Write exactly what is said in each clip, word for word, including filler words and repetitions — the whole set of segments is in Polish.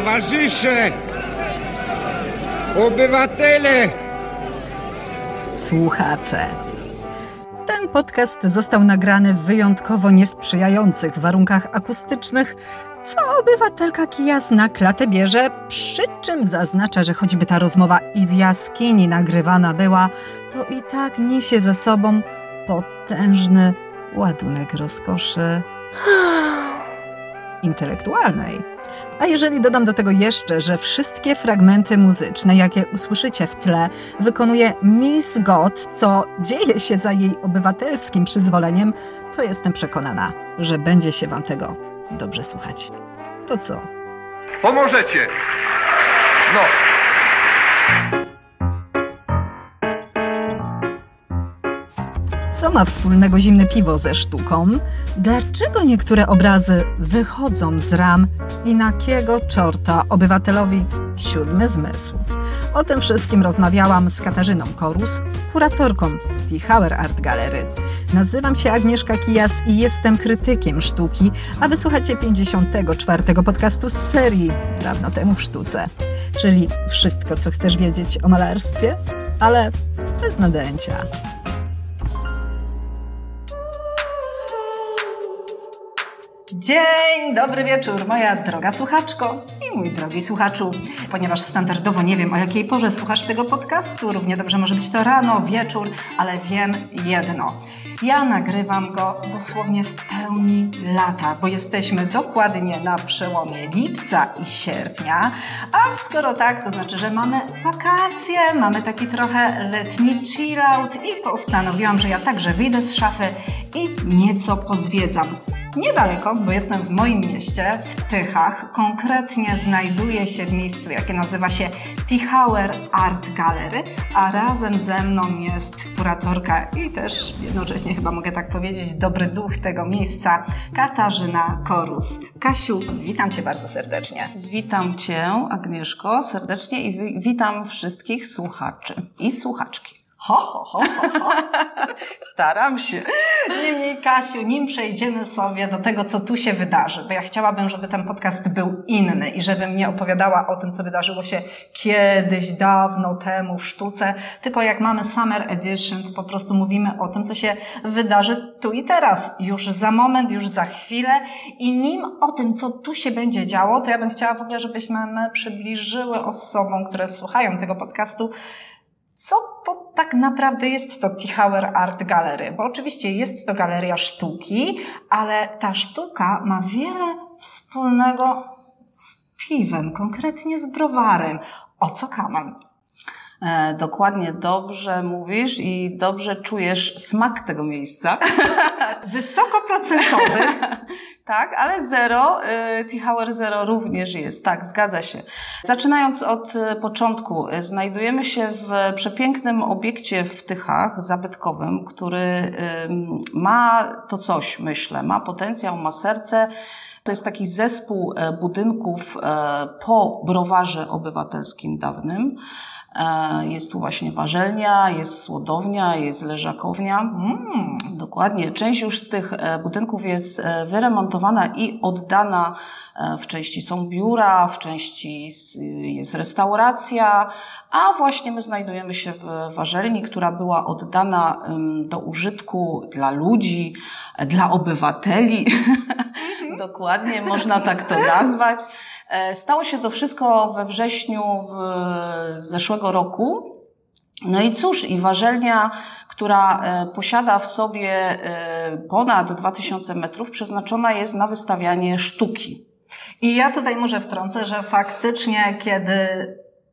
towarzysze, obywatele, słuchacze. Ten podcast został nagrany w wyjątkowo niesprzyjających warunkach akustycznych, co obywatelka Kijas na klatę bierze, przy czym zaznacza, że choćby ta rozmowa i w jaskini nagrywana była, to i tak niesie za sobą potężny ładunek rozkoszy intelektualnej. A jeżeli dodam do tego jeszcze, że wszystkie fragmenty muzyczne, jakie usłyszycie w tle, wykonuje Miss God, co dzieje się za jej obywatelskim przyzwoleniem, to jestem przekonana, że będzie się wam tego dobrze słuchać. To co? Pomożecie! No! Co ma wspólnego zimne piwo ze sztuką? Dlaczego niektóre obrazy wychodzą z ram? I na kiego czorta obywatelowi siódmy zmysł? O tym wszystkim rozmawiałam z Katarzyną Korus, kuratorką Tichauer Art Gallery. Nazywam się Agnieszka Kijas i jestem krytykiem sztuki, a wysłuchacie pięćdziesiątego czwartego podcastu z serii Dawno temu w sztuce. Czyli wszystko, co chcesz wiedzieć o malarstwie, ale bez nadęcia. Dzień dobry wieczór, moja droga słuchaczko i mój drogi słuchaczu. Ponieważ standardowo nie wiem, o jakiej porze słuchasz tego podcastu, równie dobrze może być to rano, wieczór, ale wiem jedno. Ja nagrywam go dosłownie w pełni lata, bo jesteśmy dokładnie na przełomie lipca i sierpnia, a skoro tak, to znaczy, że mamy wakacje, mamy taki trochę letni chill out i postanowiłam, że ja także wyjdę z szafy i nieco pozwiedzam. Niedaleko, bo jestem w moim mieście, w Tychach, konkretnie znajduję się w miejscu, jakie nazywa się Tichauer Art Gallery, a razem ze mną jest kuratorka i też jednocześnie chyba mogę tak powiedzieć dobry duch tego miejsca, Katarzyna Korus. Kasiu, witam Cię bardzo serdecznie. Witam Cię, Agnieszko, serdecznie i witam wszystkich słuchaczy i słuchaczki. Ho, ho, ho, ho, ho. Staram się. Niemniej, Kasiu, nim przejdziemy sobie do tego, co tu się wydarzy, bo ja chciałabym, żeby ten podcast był inny i żebym nie opowiadała o tym, co wydarzyło się kiedyś, dawno temu w sztuce, tylko jak mamy Summer Edition, to po prostu mówimy o tym, co się wydarzy tu i teraz, już za moment, już za chwilę i nim o tym, co tu się będzie działo, to ja bym chciała w ogóle, żebyśmy my przybliżyły osobom, które słuchają tego podcastu, co to tak naprawdę jest to Tichauer Art Gallery? Bo oczywiście jest to galeria sztuki, ale ta sztuka ma wiele wspólnego z piwem, konkretnie z browarem. O co kaman? E, dokładnie, dobrze mówisz i dobrze czujesz smak tego miejsca. Wysokoprocentowy. Tak, ale zero, Tichauer zero również jest, tak, zgadza się. Zaczynając od początku, znajdujemy się w przepięknym obiekcie w Tychach, zabytkowym, który ma to coś, myślę, ma potencjał, ma serce. To jest taki zespół budynków po browarze obywatelskim dawnym. Jest tu właśnie warzelnia, jest słodownia, jest leżakownia. Mm, dokładnie. Część już z tych budynków jest wyremontowana i oddana. W części są biura, w części jest restauracja, a właśnie my znajdujemy się w warzelni, która była oddana do użytku dla ludzi, dla obywateli. Mm-hmm. Dokładnie, można tak to nazwać. Stało się to wszystko we wrześniu zeszłego roku. No i cóż, i warzelnia, która posiada w sobie ponad dwa tysiące metrów, przeznaczona jest na wystawianie sztuki. I ja tutaj może wtrącę, że faktycznie kiedy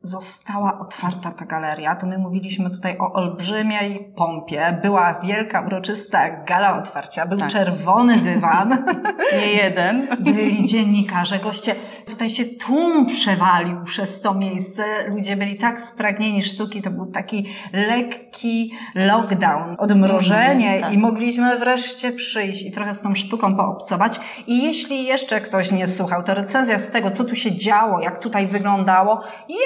została otwarta ta galeria, to my mówiliśmy tutaj o olbrzymiej pompie, była wielka, uroczysta gala otwarcia, był tak. Czerwony dywan, nie jeden, byli dziennikarze, goście, tutaj się tłum przewalił przez to miejsce, ludzie byli tak spragnieni sztuki, to był taki lekki lockdown, odmrożenie mm, tak. I mogliśmy wreszcie przyjść i trochę z tą sztuką poobcować i jeśli jeszcze ktoś nie słuchał, to recenzja z tego, co tu się działo, jak tutaj wyglądało,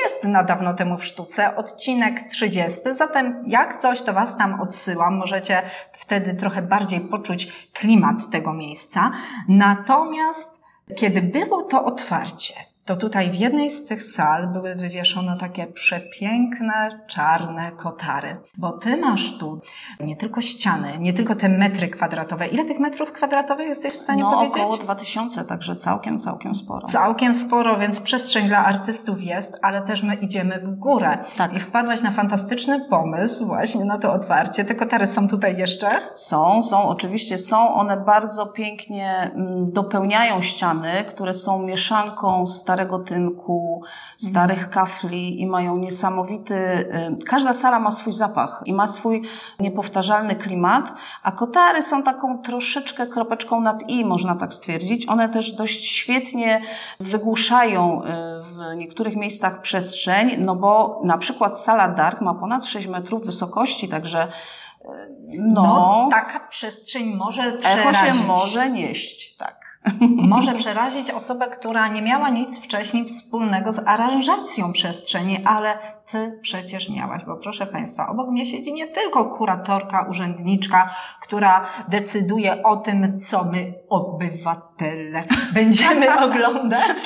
jest na Dawno temu w sztuce, odcinek trzydziesty, zatem jak coś, to Was tam odsyłam, możecie wtedy trochę bardziej poczuć klimat tego miejsca. Natomiast kiedy było to otwarcie to tutaj w jednej z tych sal były wywieszone takie przepiękne, czarne kotary. Bo ty masz tu nie tylko ściany, nie tylko te metry kwadratowe. Ile tych metrów kwadratowych jesteś w stanie no, powiedzieć? No około dwa tysiące, także całkiem, całkiem sporo. Całkiem sporo, więc przestrzeń dla artystów jest, ale też my idziemy w górę. Tak. I wpadłaś na fantastyczny pomysł właśnie na to otwarcie. Te kotary są tutaj jeszcze? Są, są, oczywiście są. One bardzo pięknie dopełniają ściany, które są mieszanką starego tynku, starych kafli i mają niesamowity... Każda sala ma swój zapach i ma swój niepowtarzalny klimat, a kotary są taką troszeczkę kropeczką nad i, można tak stwierdzić. One też dość świetnie wygłuszają w niektórych miejscach przestrzeń, no bo na przykład sala Dark ma ponad sześć metrów wysokości, także no... no taka przestrzeń może przerazić. Echo się może nieść, tak. Może przerazić osobę, która nie miała nic wcześniej wspólnego z aranżacją przestrzeni, ale ty przecież miałaś, bo proszę Państwa, obok mnie siedzi nie tylko kuratorka, urzędniczka, która decyduje o tym, co my, obywatele, będziemy oglądać.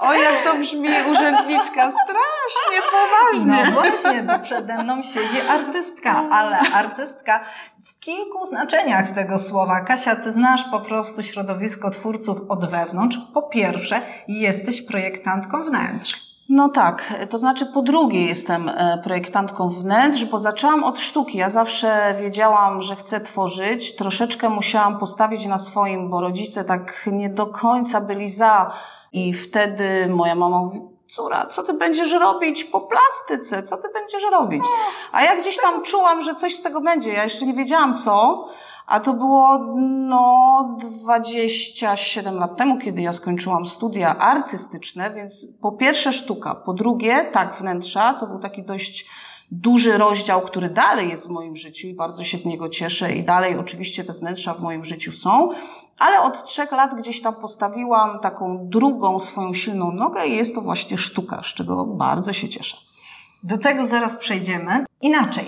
O, jak to brzmi, urzędniczka, strasznie poważnie. No właśnie, bo przede mną siedzi artystka, ale artystka w kilku znaczeniach tego słowa. Kasia, ty znasz po prostu środowisko twórców od wewnątrz. Po pierwsze, jesteś projektantką wnętrz. No tak, to znaczy po drugie jestem projektantką wnętrz, bo zaczęłam od sztuki. Ja zawsze wiedziałam, że chcę tworzyć. Troszeczkę musiałam postawić na swoim, bo rodzice tak nie do końca byli za. I wtedy moja mama mówi, córa, co ty będziesz robić po plastyce? Co ty będziesz robić? A ja gdzieś tam czułam, że coś z tego będzie. Ja jeszcze nie wiedziałam co. A to było, no, dwadzieścia siedem lat temu, kiedy ja skończyłam studia artystyczne, więc po pierwsze sztuka, po drugie, tak, wnętrza, to był taki dość duży rozdział, który dalej jest w moim życiu i bardzo się z niego cieszę i dalej oczywiście te wnętrza w moim życiu są, ale od trzech lat gdzieś tam postawiłam taką drugą swoją silną nogę i jest to właśnie sztuka, z czego bardzo się cieszę. Do tego zaraz przejdziemy. Inaczej.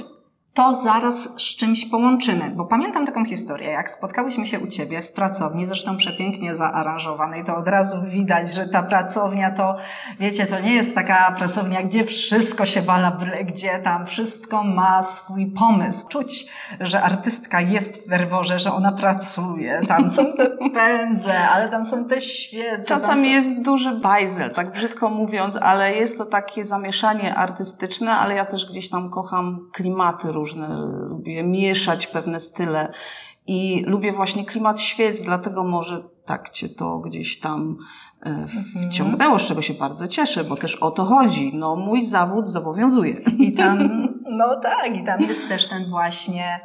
To zaraz z czymś połączymy, bo pamiętam taką historię, jak spotkałyśmy się u Ciebie w pracowni, zresztą przepięknie zaaranżowanej, to od razu widać, że ta pracownia to, wiecie, to nie jest taka pracownia, gdzie wszystko się wala, gdzie tam wszystko ma swój pomysł. Czuć, że artystka jest w ferworze, że ona pracuje, tam są te pędzle, ale tam są te świece. Czasami są... jest duży bajzel, tak brzydko mówiąc, ale jest to takie zamieszanie artystyczne, ale ja też gdzieś tam kocham klimaty różne. Różne, lubię mieszać pewne style i lubię właśnie klimat świec, dlatego może tak Cię to gdzieś tam wciągnęło, z czego się bardzo cieszę, bo też o to chodzi. No, mój zawód zobowiązuje. I tam, no tak, i tam jest też ten właśnie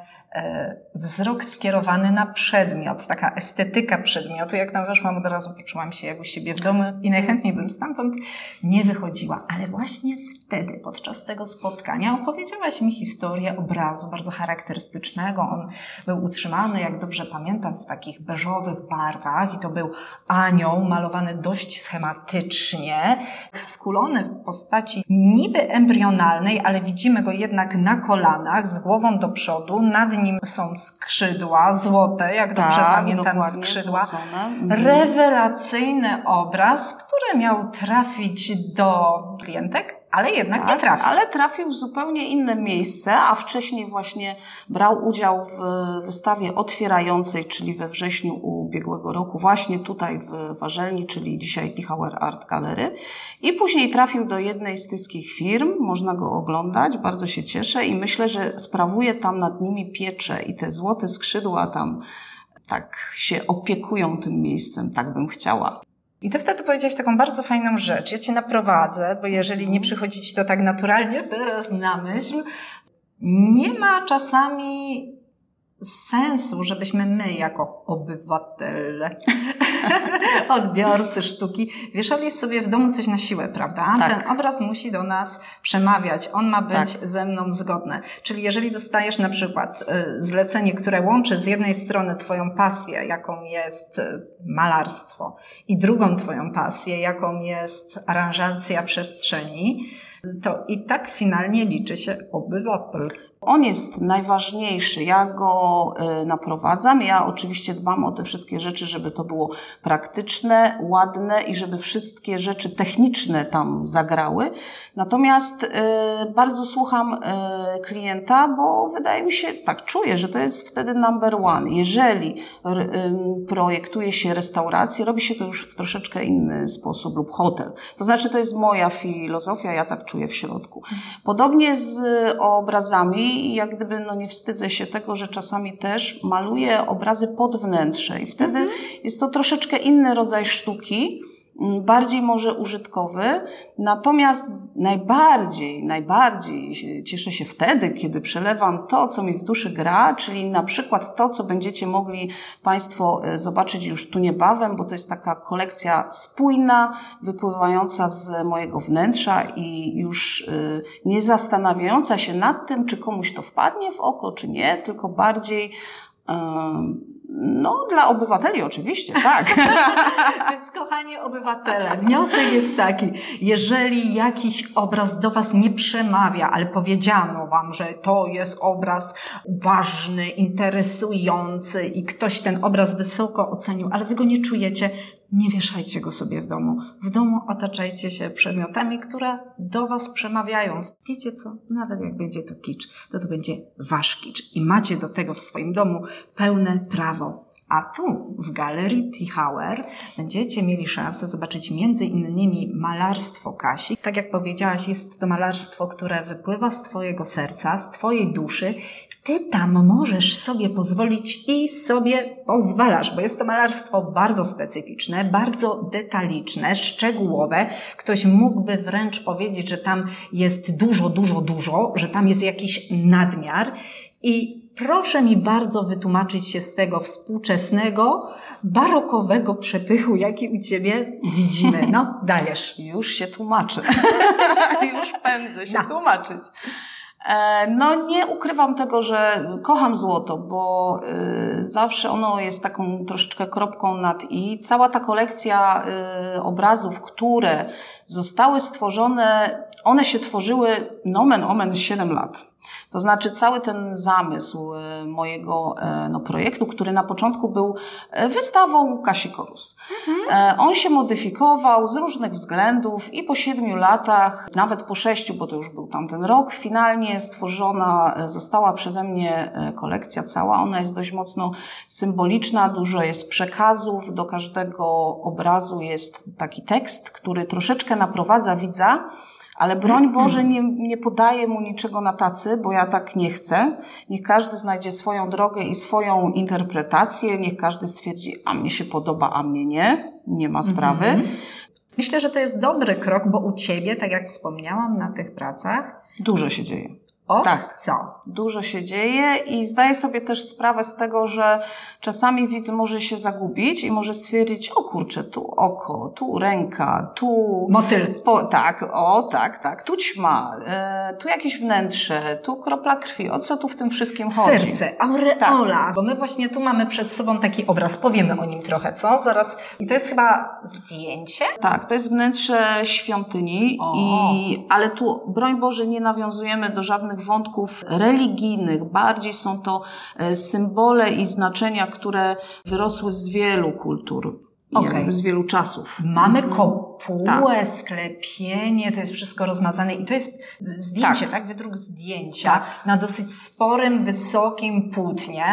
wzrok skierowany na przedmiot, taka estetyka przedmiotu. Jak tam weszłam, od razu poczułam się jak u siebie w domu i najchętniej bym stamtąd nie wychodziła. Ale właśnie wtedy, podczas tego spotkania, opowiedziałaś mi historię obrazu bardzo charakterystycznego. On był utrzymany, jak dobrze pamiętam, w takich beżowych barwach i to był anioł malowany dość schematycznie, skulony w postaci niby embrionalnej, ale widzimy go jednak na kolanach, z głową do przodu, nad nim są skrzydła złote, jak dobrze tak, pamiętam, skrzydła. Mhm. Rewelacyjny obraz, który miał trafić do klientek, ale jednak tak, nie trafił. Ale trafił w zupełnie inne miejsce, a wcześniej właśnie brał udział w wystawie otwierającej, czyli we wrześniu ubiegłego roku, właśnie tutaj w Warzelni, czyli dzisiaj Tichauer Art Gallery. I później trafił do jednej z tyskich firm, można go oglądać, bardzo się cieszę i myślę, że sprawuje tam nad nimi pieczę i te złote skrzydła tam tak się opiekują tym miejscem, tak bym chciała. I ty wtedy powiedziałaś taką bardzo fajną rzecz. Ja cię naprowadzę, bo jeżeli nie przychodzi ci to tak naturalnie teraz na myśl, nie ma czasami sensu, żebyśmy my jako obywatele, odbiorcy sztuki, wieszali sobie w domu coś na siłę, prawda? Tak. Ten obraz musi do nas przemawiać. On ma być tak. ze mną zgodny. Czyli jeżeli dostajesz na przykład zlecenie, które łączy z jednej strony twoją pasję, jaką jest malarstwo i drugą twoją pasję, jaką jest aranżacja przestrzeni, to i tak finalnie liczy się obywatel. On jest najważniejszy, ja go naprowadzam, ja oczywiście dbam o te wszystkie rzeczy, żeby to było praktyczne, ładne i żeby wszystkie rzeczy techniczne tam zagrały. Natomiast bardzo słucham klienta, bo wydaje mi się, tak czuję, że to jest wtedy number one. Jeżeli projektuje się restaurację, robi się to już w troszeczkę inny sposób lub hotel. To znaczy to jest moja filozofia, ja tak czuję w środku. Podobnie z obrazami. I jak gdyby, no nie wstydzę się tego, że czasami też maluję obrazy pod wnętrze i wtedy mhm. jest to troszeczkę inny rodzaj sztuki, bardziej może użytkowy, natomiast najbardziej, najbardziej cieszę się wtedy, kiedy przelewam to, co mi w duszy gra, czyli na przykład to, co będziecie mogli Państwo zobaczyć już tu niebawem, bo to jest taka kolekcja spójna, wypływająca z mojego wnętrza i już nie zastanawiająca się nad tym, czy komuś to wpadnie w oko, czy nie, tylko bardziej... Um, No, dla obywateli oczywiście, tak. Więc kochani obywatele, wniosek jest taki, jeżeli jakiś obraz do Was nie przemawia, ale powiedziano Wam, że to jest obraz ważny, interesujący i ktoś ten obraz wysoko ocenił, ale Wy go nie czujecie, nie wieszajcie go sobie w domu. W domu otaczajcie się przedmiotami, które do Was przemawiają. Wiecie co? Nawet jak będzie to kicz, to to będzie Wasz kicz. I macie do tego w swoim domu pełne prawo. A tu, w galerii Tichauer, będziecie mieli szansę zobaczyć między innymi malarstwo Kasi. Tak jak powiedziałaś, jest to malarstwo, które wypływa z Twojego serca, z Twojej duszy. Ty tam możesz sobie pozwolić i sobie pozwalasz, bo jest to malarstwo bardzo specyficzne, bardzo detaliczne, szczegółowe. Ktoś mógłby wręcz powiedzieć, że tam jest dużo, dużo, dużo, że tam jest jakiś nadmiar i proszę mi bardzo wytłumaczyć się z tego współczesnego, barokowego przepychu, jaki u Ciebie widzimy. No, dajesz. Już się tłumaczę. Już pędzę się no. tłumaczyć. No nie ukrywam tego, że kocham złoto, bo zawsze ono jest taką troszeczkę kropką nad i. Cała ta kolekcja obrazów, które zostały stworzone, one się tworzyły nomen omen siedem lat. To znaczy cały ten zamysł mojego no, projektu, który na początku był wystawą Kasi Korus. Mhm. On się modyfikował z różnych względów i po siedmiu latach, nawet po sześciu, bo to już był tamten rok, finalnie stworzona została przeze mnie kolekcja cała. Ona jest dość mocno symboliczna, dużo jest przekazów, do każdego obrazu jest taki tekst, który troszeczkę naprowadza widza, ale broń Boże nie, nie podaję mu niczego na tacy, bo ja tak nie chcę. Niech każdy znajdzie swoją drogę i swoją interpretację. Niech każdy stwierdzi, a mnie się podoba, a mnie nie. Nie ma sprawy. Mhm. Myślę, że to jest dobry krok, bo u Ciebie, tak jak wspomniałam, na tych pracach... Dużo się dzieje. O, tak, co? Dużo się dzieje i zdaję sobie też sprawę z tego, że czasami widz może się zagubić i może stwierdzić, o kurczę, tu oko, tu ręka, tu... Motyl. Po, tak, o tak, tak, tu ćma, y, tu jakieś wnętrze, tu kropla krwi, o co tu w tym wszystkim chodzi? Serce, aureola. Tak. Bo my właśnie tu mamy przed sobą taki obraz, powiemy o nim trochę, co? Zaraz, i to jest chyba zdjęcie? Tak, to jest wnętrze świątyni, i, ale tu, broń Boże, nie nawiązujemy do żadnych wątków religijnych, bardziej są to symbole i znaczenia, które wyrosły z wielu kultur, okay. z wielu czasów. Mamy kopułę, tak. sklepienie, to jest wszystko rozmazane i to jest zdjęcie, tak? tak? Wydruk zdjęcia tak. na dosyć sporym, wysokim płótnie,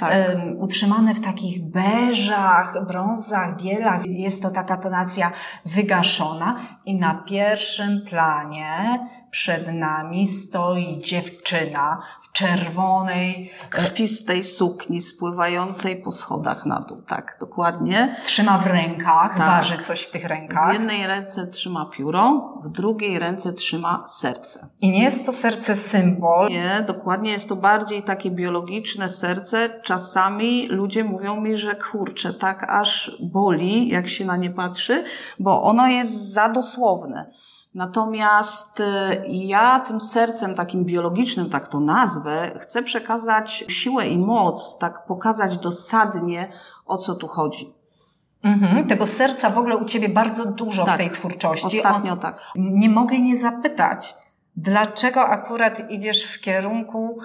tak. um, utrzymane w takich beżach, brązach, bielach. Jest to taka tonacja wygaszona i na pierwszym planie przed nami stoi dziewczyna w czerwonej, krwistej sukni spływającej po schodach na dół. Tak, dokładnie. Trzyma w rękach, tak. waży coś w tych rękach. W jednej ręce trzyma pióro, w drugiej ręce trzyma serce. I nie jest to serce symbol? Nie, dokładnie jest to bardziej takie biologiczne serce. Czasami ludzie mówią mi, że kurczę, tak aż boli, jak się na nie patrzy, bo ono jest za dosłowne. Natomiast ja tym sercem takim biologicznym, tak to nazwę, chcę przekazać siłę i moc, tak pokazać dosadnie, o co tu chodzi. Mhm, tego serca w ogóle u Ciebie bardzo dużo tak, w tej twórczości. Ostatnio On, tak. Nie mogę nie zapytać, Dlaczego akurat idziesz w kierunku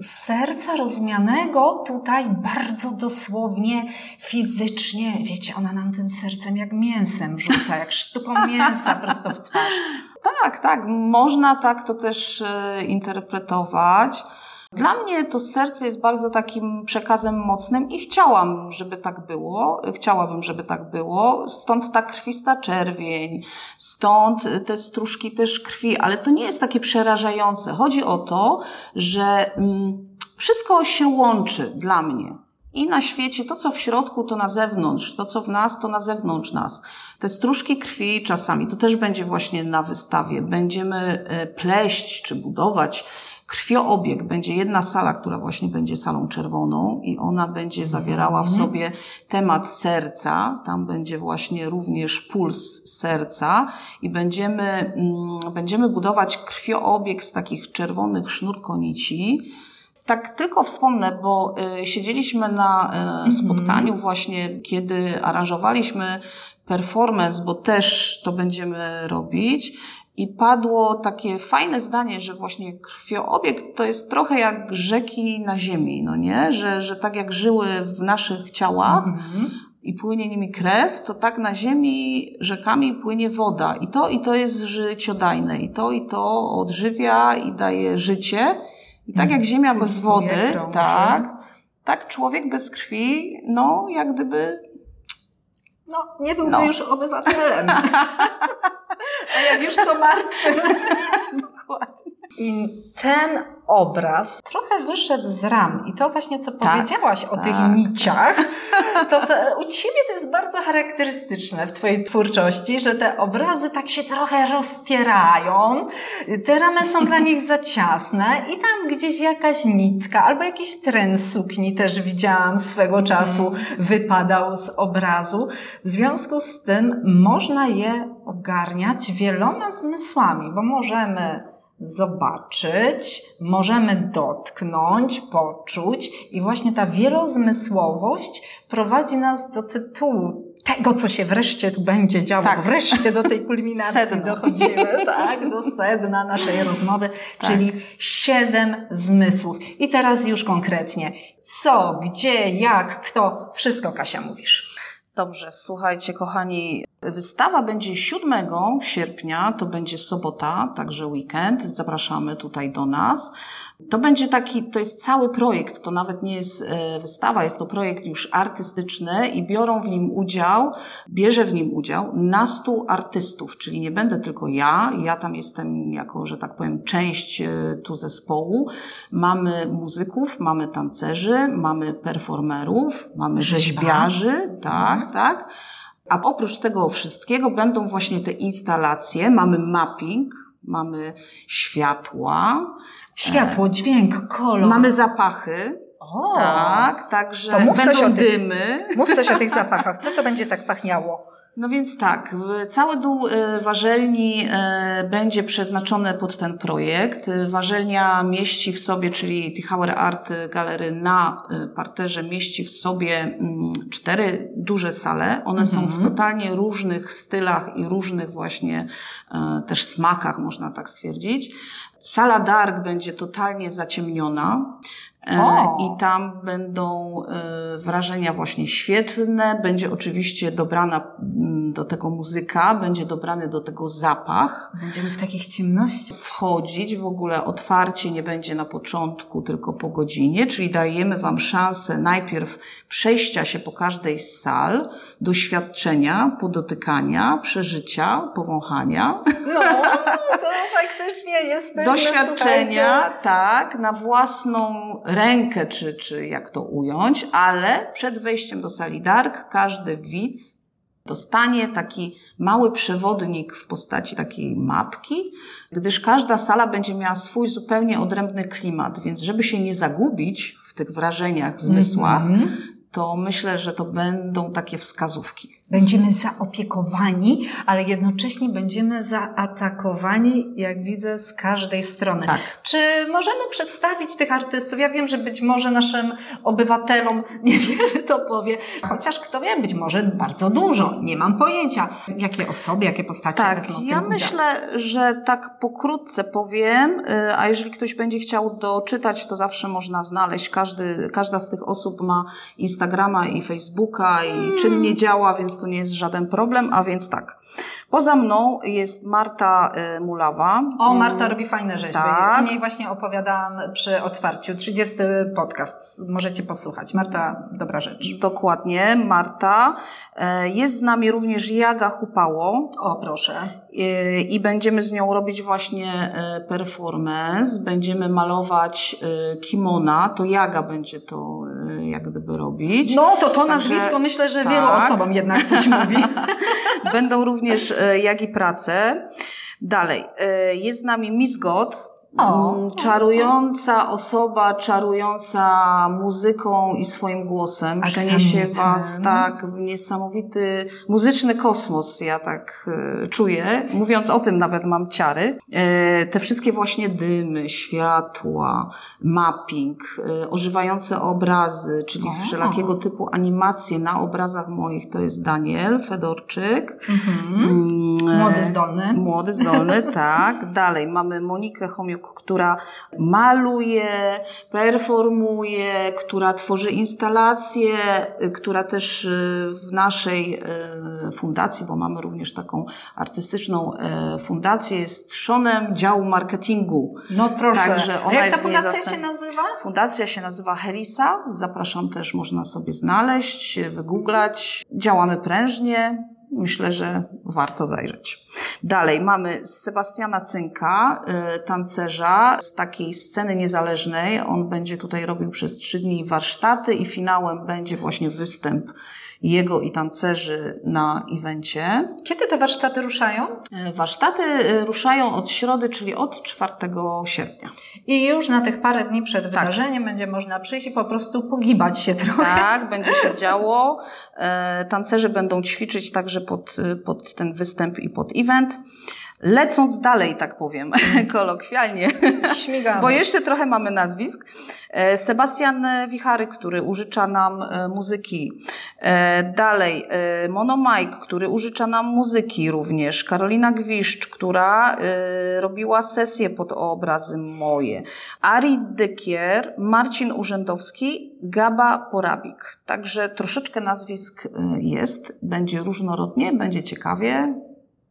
serca rozmianego tutaj bardzo dosłownie, fizycznie? Wiecie, ona nam tym sercem jak mięsem rzuca, jak sztuką mięsa prosto w twarz. Tak, tak. Można tak to też interpretować. Dla mnie to serce jest bardzo takim przekazem mocnym i chciałam, żeby tak było, chciałabym, żeby tak było, stąd ta krwista czerwień, stąd te stróżki też krwi, ale to nie jest takie przerażające. Chodzi o to, że wszystko się łączy dla mnie. I na świecie to, co w środku, to na zewnątrz, to, co w nas, to na zewnątrz nas. Te stróżki krwi czasami, to też będzie właśnie na wystawie, będziemy pleść czy budować krwioobieg. Będzie jedna sala, która właśnie będzie salą czerwoną i ona będzie zawierała w sobie temat serca. Tam będzie właśnie również puls serca i będziemy, będziemy budować krwioobieg z takich czerwonych sznurkonici. Tak tylko wspomnę, bo siedzieliśmy na spotkaniu właśnie, kiedy aranżowaliśmy performance, bo też to będziemy robić. I padło takie fajne zdanie, że właśnie krwioobieg to jest trochę jak rzeki na ziemi, no nie? Że, że tak jak żyły w naszych ciałach mm-hmm. i płynie nimi krew, to tak na ziemi rzekami płynie woda. I to, i to jest życiodajne. I to, i to odżywia i daje życie. I tak jak ziemia mm, bez wody, krąży. tak, tak człowiek bez krwi, no jak gdyby... No, nie byłby no. już obywatelem. A jak już to martwy. Dokładnie. I ten obraz trochę wyszedł z ram. I to właśnie, co tak, powiedziałaś o tak. tych niciach, to te, u Ciebie to jest bardzo charakterystyczne w Twojej twórczości, że te obrazy tak się trochę rozpierają, te ramy są dla nich za ciasne i tam gdzieś jakaś nitka albo jakiś tren sukni też widziałam swego czasu, wypadał z obrazu. W związku z tym można je ogarniać wieloma zmysłami, bo możemy zobaczyć, możemy dotknąć, poczuć i właśnie ta wielozmysłowość prowadzi nas do tytułu tego, co się wreszcie tu będzie działo. Tak. Wreszcie do tej kulminacji dochodzimy, tak, do sedna naszej rozmowy, tak. Czyli siedem zmysłów. I teraz już konkretnie, co, gdzie, jak, kto, wszystko, Kasia, mówisz. Dobrze, słuchajcie, kochani, wystawa będzie siódmego sierpnia, to będzie sobota, także weekend, zapraszamy tutaj do nas. To będzie taki, to jest cały projekt, to nawet nie jest wystawa, jest to projekt już artystyczny i biorą w nim udział, bierze w nim udział nastu artystów, czyli nie będę tylko ja, ja tam jestem jako, że tak powiem, część tu zespołu. Mamy muzyków, mamy tancerzy, mamy performerów, mamy rzeźbiarzy, tak, tak. A oprócz tego wszystkiego będą właśnie te instalacje, mamy mapping, mamy światła. Światło, dźwięk, kolor. Mamy zapachy. O, tak, także to mów będą coś o dymy. Tych, mów coś o tych zapachach. Co to będzie tak pachniało? No więc tak, cały dół warzelni będzie przeznaczony pod ten projekt. Warzelnia mieści w sobie, czyli Tichauer Art Gallery na parterze mieści w sobie cztery duże sale. One są w totalnie różnych stylach i różnych właśnie też smakach, można tak stwierdzić. Sala Dark będzie totalnie zaciemniona. O. I tam będą wrażenia właśnie świetlne, będzie oczywiście dobrana do tego muzyka, będzie dobrany do tego zapach. Będziemy w takich ciemnościach wchodzić, w ogóle otwarcie nie będzie na początku, tylko po godzinie, czyli dajemy Wam szansę najpierw przejścia się po każdej z sal, doświadczenia, podotykania, przeżycia, powąchania. No, to faktycznie jesteśmy, doświadczenia, tak, na własną rękę, czy, czy jak to ująć, ale przed wejściem do sali Dark każdy widz dostanie taki mały przewodnik w postaci takiej mapki, gdyż każda sala będzie miała swój zupełnie odrębny klimat, więc żeby się nie zagubić w tych wrażeniach, zmysłach, mm-hmm. to myślę, że to będą takie wskazówki. Będziemy zaopiekowani, ale jednocześnie będziemy zaatakowani, jak widzę, z każdej strony. Tak. Czy możemy przedstawić tych artystów? Ja wiem, że być może naszym obywatelom niewiele to powie, chociaż kto wie, być może bardzo dużo. Nie mam pojęcia, jakie osoby, jakie postacie tak, wezmą w tym ja udział. Myślę, że tak pokrótce powiem, a jeżeli ktoś będzie chciał doczytać, to zawsze można znaleźć. Każdy, każda z tych osób ma Instagrama i Facebooka i hmm. czym nie działa, więc to nie jest żaden problem, a więc tak. Poza mną jest Marta Mulawa. O, Marta robi fajne rzeźby. Tak. O niej właśnie opowiadałam przy otwarciu. trzydziesty podcast. Możecie posłuchać. Marta, dobra rzecz. Dokładnie, Marta. Jest z nami również Jaga Hupało. O, proszę. I będziemy z nią robić właśnie performance. Będziemy malować kimona. To Jaga będzie to jak gdyby robić. No, to to Także, nazwisko myślę, że tak. wielu osobom jednak coś mówi. Będą również jak i pracę. Dalej, jest z nami Miss God, o, czarująca o. osoba, czarująca muzyką i swoim głosem. Przeniesie was tak w niesamowity muzyczny kosmos, ja tak czuję. Mówiąc o tym nawet mam ciary. Te wszystkie właśnie dymy, światła, mapping, ożywające obrazy, czyli o. wszelakiego typu animacje na obrazach moich, to jest Daniel Fedorczyk. Mhm. Młody, zdolny. Młody, zdolny, tak. Dalej mamy Monikę Homiok, która maluje, performuje, która tworzy instalacje, która też w naszej fundacji, bo mamy również taką artystyczną fundację, jest trzonem działu marketingu. No proszę. Także ona jak ta fundacja jest się nazywa? Fundacja się nazywa Helisa. Zapraszam też, można sobie znaleźć, wygooglać. Działamy prężnie. Myślę, że warto zajrzeć. Dalej mamy Sebastiana Cynka, tancerza z takiej sceny niezależnej. On będzie tutaj robił przez trzy dni warsztaty i finałem będzie właśnie występ jego i tancerzy na evencie. Kiedy te warsztaty ruszają? Warsztaty ruszają od środy, czyli od czwartego sierpnia. I już na tych parę dni przed tak. wydarzeniem będzie można przyjść i po prostu pogibać się trochę. Tak, będzie się działo. Tancerze będą ćwiczyć także pod, pod ten występ i pod event. Lecąc dalej, tak powiem, kolokwialnie, śmigamy. Bo jeszcze trochę mamy nazwisk. Sebastian Wichary, który użycza nam muzyki. Dalej Mono Mike, który użycza nam muzyki również. Karolina Gwiszcz, która robiła sesje pod obrazy moje. Ari Dekier, Marcin Urzędowski, Gaba Porabik. Także troszeczkę nazwisk jest. Będzie różnorodnie, będzie ciekawie.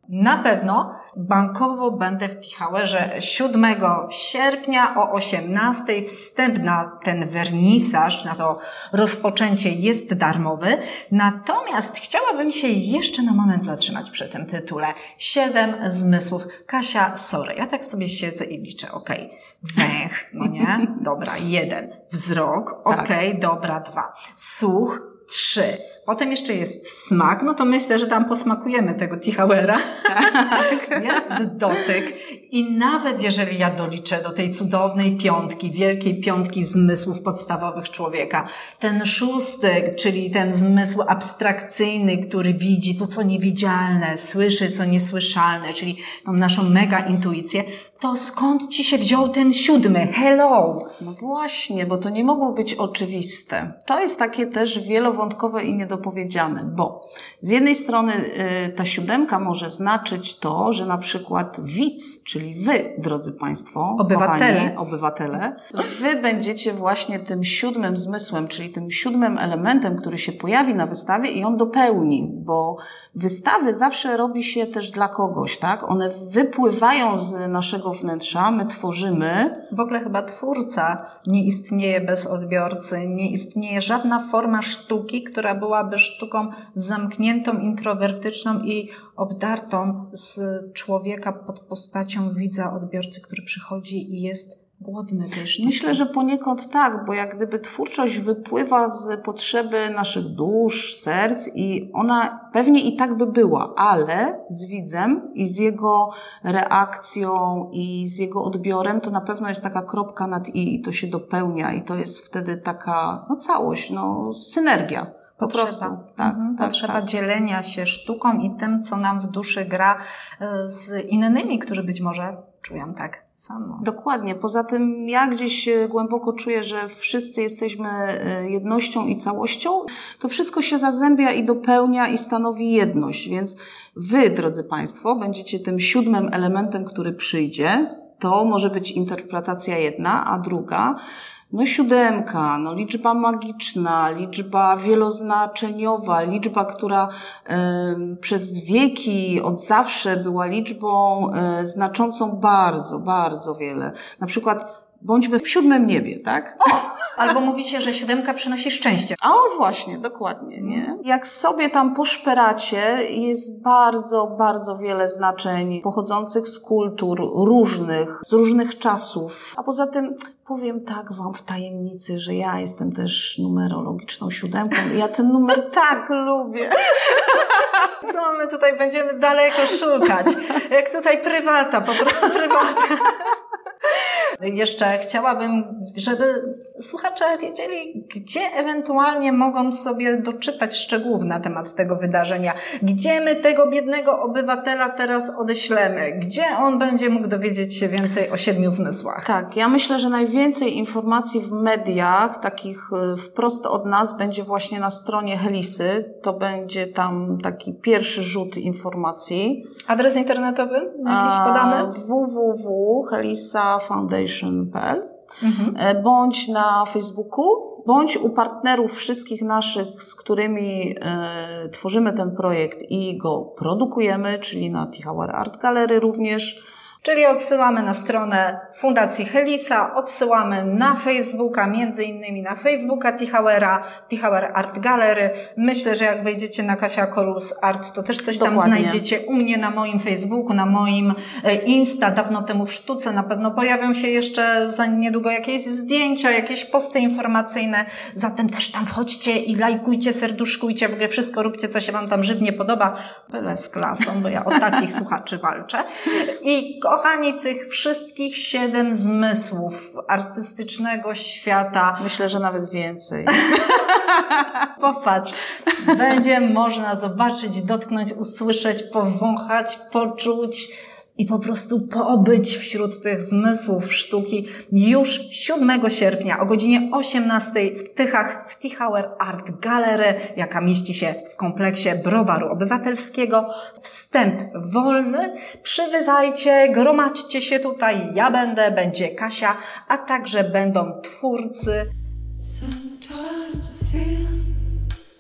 Na pewno bankowo będę w Tichauerze siódmego sierpnia o osiemnastej. Wstęp na ten wernisaż, na to rozpoczęcie jest darmowy. Natomiast chciałabym się jeszcze na moment zatrzymać przy tym tytule. Siedem zmysłów. Kasia, sorry, ja tak sobie siedzę i liczę. Okej, okay. Węch, no nie? Dobra, jeden. Wzrok, okej, okay, dobra, dwa. Słuch, trzy. Potem jeszcze jest smak, no to myślę, że tam posmakujemy tego Tichauera. Tak. Jest dotyk i nawet jeżeli ja doliczę do tej cudownej piątki, wielkiej piątki zmysłów podstawowych człowieka, ten szósty, czyli ten zmysł abstrakcyjny, który widzi to, co niewidzialne, słyszy, co niesłyszalne, czyli tą naszą mega intuicję, to skąd ci się wziął ten siódmy? Hello! No właśnie, bo to nie mogło być oczywiste. To jest takie też wielowątkowe i niedopowiedziane. Powiedziane, bo z jednej strony y, ta siódemka może znaczyć to, że na przykład widz, czyli wy, drodzy Państwo, obywatele, kochani, obywatele, wy będziecie właśnie tym siódmym zmysłem, czyli tym siódmym elementem, który się pojawi na wystawie i on dopełni, bo wystawy zawsze robi się też dla kogoś, tak? One wypływają z naszego wnętrza, my tworzymy. W ogóle chyba twórca nie istnieje bez odbiorcy, nie istnieje żadna forma sztuki, która była byłaby sztuką zamkniętą, introwertyczną i obdartą z człowieka pod postacią widza, odbiorcy, który przychodzi i jest Głodny też. Myślę, że poniekąd tak, bo jak gdyby twórczość wypływa z potrzeby naszych dusz, serc i ona pewnie i tak by była, ale z widzem i z jego reakcją i z jego odbiorem to na pewno jest taka kropka nad i i to się dopełnia i to jest wtedy taka no całość, no synergia. Po prostu. Tak, mhm, tak, potrzeba tak. dzielenia się sztuką i tym, co nam w duszy gra z innymi, którzy być może czują tak samo. Dokładnie. Poza tym ja gdzieś głęboko czuję, że wszyscy jesteśmy jednością i całością. To wszystko się zazębia i dopełnia i stanowi jedność. Więc wy, drodzy Państwo, będziecie tym siódmym elementem, który przyjdzie. To może być interpretacja jedna, a druga no siódemka, no liczba magiczna, liczba wieloznaczeniowa, liczba, która y, przez wieki od zawsze była liczbą y, znaczącą bardzo, bardzo wiele. Na przykład bądźmy w siódmym niebie, tak? O, albo mówi się, że siódemka przynosi szczęście. A o właśnie, dokładnie, nie? Jak sobie tam poszperacie, jest bardzo, bardzo wiele znaczeń pochodzących z kultur różnych, z różnych czasów. A poza tym powiem tak wam w tajemnicy, że ja jestem też numerologiczną siódemką. Ja ten numer tak lubię. Co my tutaj będziemy daleko szukać? Jak tutaj prywata, po prostu prywata. Jeszcze chciałabym, żeby słuchacze wiedzieli, gdzie ewentualnie mogą sobie doczytać szczegółów na temat tego wydarzenia. Gdzie my tego biednego obywatela teraz odeślemy? Gdzie on będzie mógł dowiedzieć się więcej o siedmiu zmysłach? Tak, ja myślę, że najwięcej informacji w mediach, takich wprost od nas, będzie właśnie na stronie Helisy. To będzie tam taki pierwszy rzut informacji. Adres internetowy jakiś podamy? w w w kropka helisa foundation kropka p l mhm. Bądź na Facebooku, bądź u partnerów wszystkich naszych, z którymi e, tworzymy ten projekt i go produkujemy, czyli na Tichauer Art Gallery również. Czyli odsyłamy na stronę Fundacji Helisa, odsyłamy na Facebooka, między innymi na Facebooka Tichauera, Tichauer Art Gallery. Myślę, że jak wejdziecie na Kasia Korus Art, to też coś Dokładnie. Tam znajdziecie u mnie na moim Facebooku, na moim Insta, dawno temu w sztuce. Na pewno pojawią się jeszcze za niedługo jakieś zdjęcia, jakieś posty informacyjne. Zatem też tam wchodźcie i lajkujcie, serduszkujcie, w ogóle wszystko róbcie, co się wam tam żywnie podoba. Byle z klasą, bo ja o takich słuchaczy walczę. I kochani, tych wszystkich siedem zmysłów artystycznego świata. Myślę, że nawet więcej. Popatrz. Będzie można zobaczyć, dotknąć, usłyszeć, powąchać, poczuć i po prostu pobyć wśród tych zmysłów sztuki już siódmego sierpnia o godzinie osiemnastej w Tychach w Tichauer Art Gallery, jaka mieści się w kompleksie Browaru Obywatelskiego. Wstęp wolny. Przybywajcie, gromadźcie się tutaj. Ja będę, będzie Kasia, a także będą twórcy.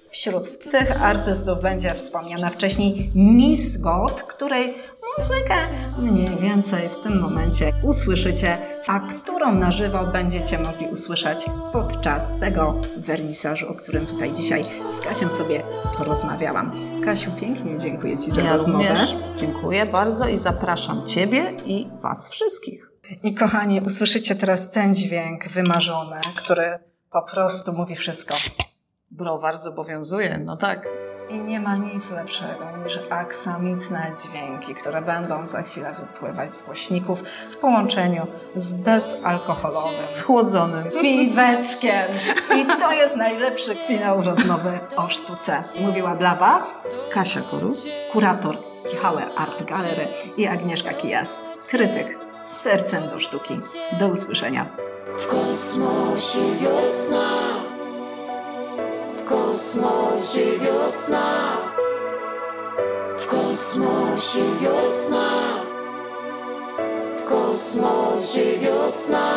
Wśród tych artystów będzie wspomniana wcześniej Miss God, której muzykę mniej więcej w tym momencie usłyszycie, a którą na żywo będziecie mogli usłyszeć podczas tego wernisażu, o którym tutaj dzisiaj z Kasią sobie porozmawiałam. Kasiu, pięknie dziękuję Ci za ja rozmowę. Również. Dziękuję bardzo i zapraszam Ciebie i Was wszystkich. I kochani, usłyszycie teraz ten dźwięk wymarzony, który po prostu mówi wszystko. Browar zobowiązuje, no tak. I nie ma nic lepszego niż aksamitne dźwięki, które będą za chwilę wypływać z głośników w połączeniu z bezalkoholowym, schłodzonym piweczkiem. I to jest najlepszy finał rozmowy o sztuce. Mówiła dla Was Kasia Korus, kurator Tichauer Art Gallery i Agnieszka Kijas, krytyk z sercem do sztuki. Do usłyszenia. W kosmosie wiosna. W kosmosie wiosna, w kosmosie wiosna, w kosmosie wiosna.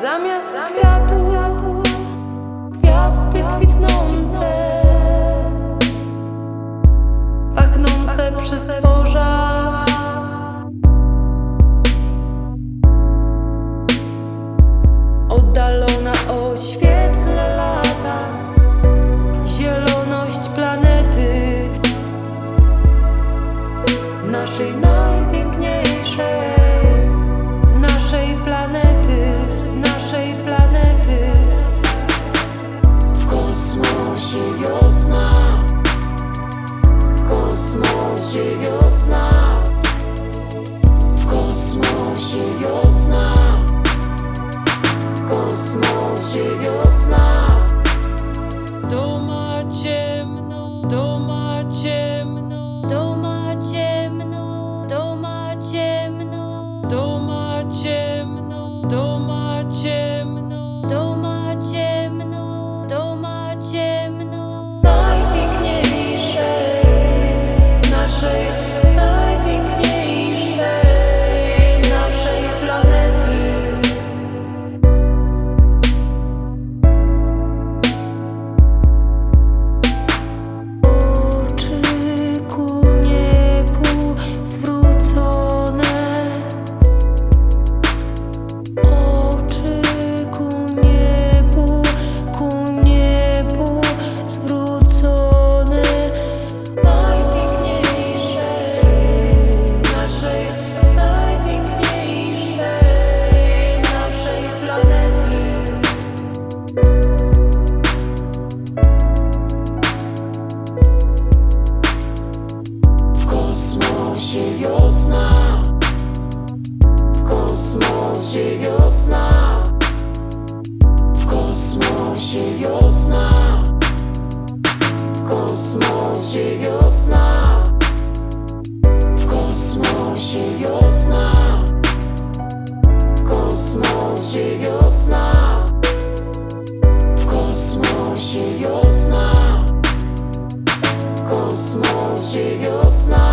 Zamiast kwiatów, gwiazdy kwitnące, pachnące przy stworzach. Oddalona oświetla lata. Zieloność planety, naszej najpiękniejszej, naszej planety. kosmosie wiosna, w kosmosie wiosna, w kosmosie wiosna. Doma ciemno, doma ciemno, doma ciemno, doma ciemno, doma ciemno, doma ciemno, doma ciemno, doma ciemno. Najpiękniejszej naszej, najpiękniejszej naszej planety. Oczy ku niebu zwrócone, oczy ku niebu, ku niebu zwrócone. Najpiękniejszej naszej, najpiękniejszej naszej planety. W kosmosie wiosna, w kosmosie wiosna, w kosmosie wiosna, w kosmosie wiosna, w kosmosie wiosna, w kosmosie wiosna, w kosmosie wiosna, w kosmosie wiosna.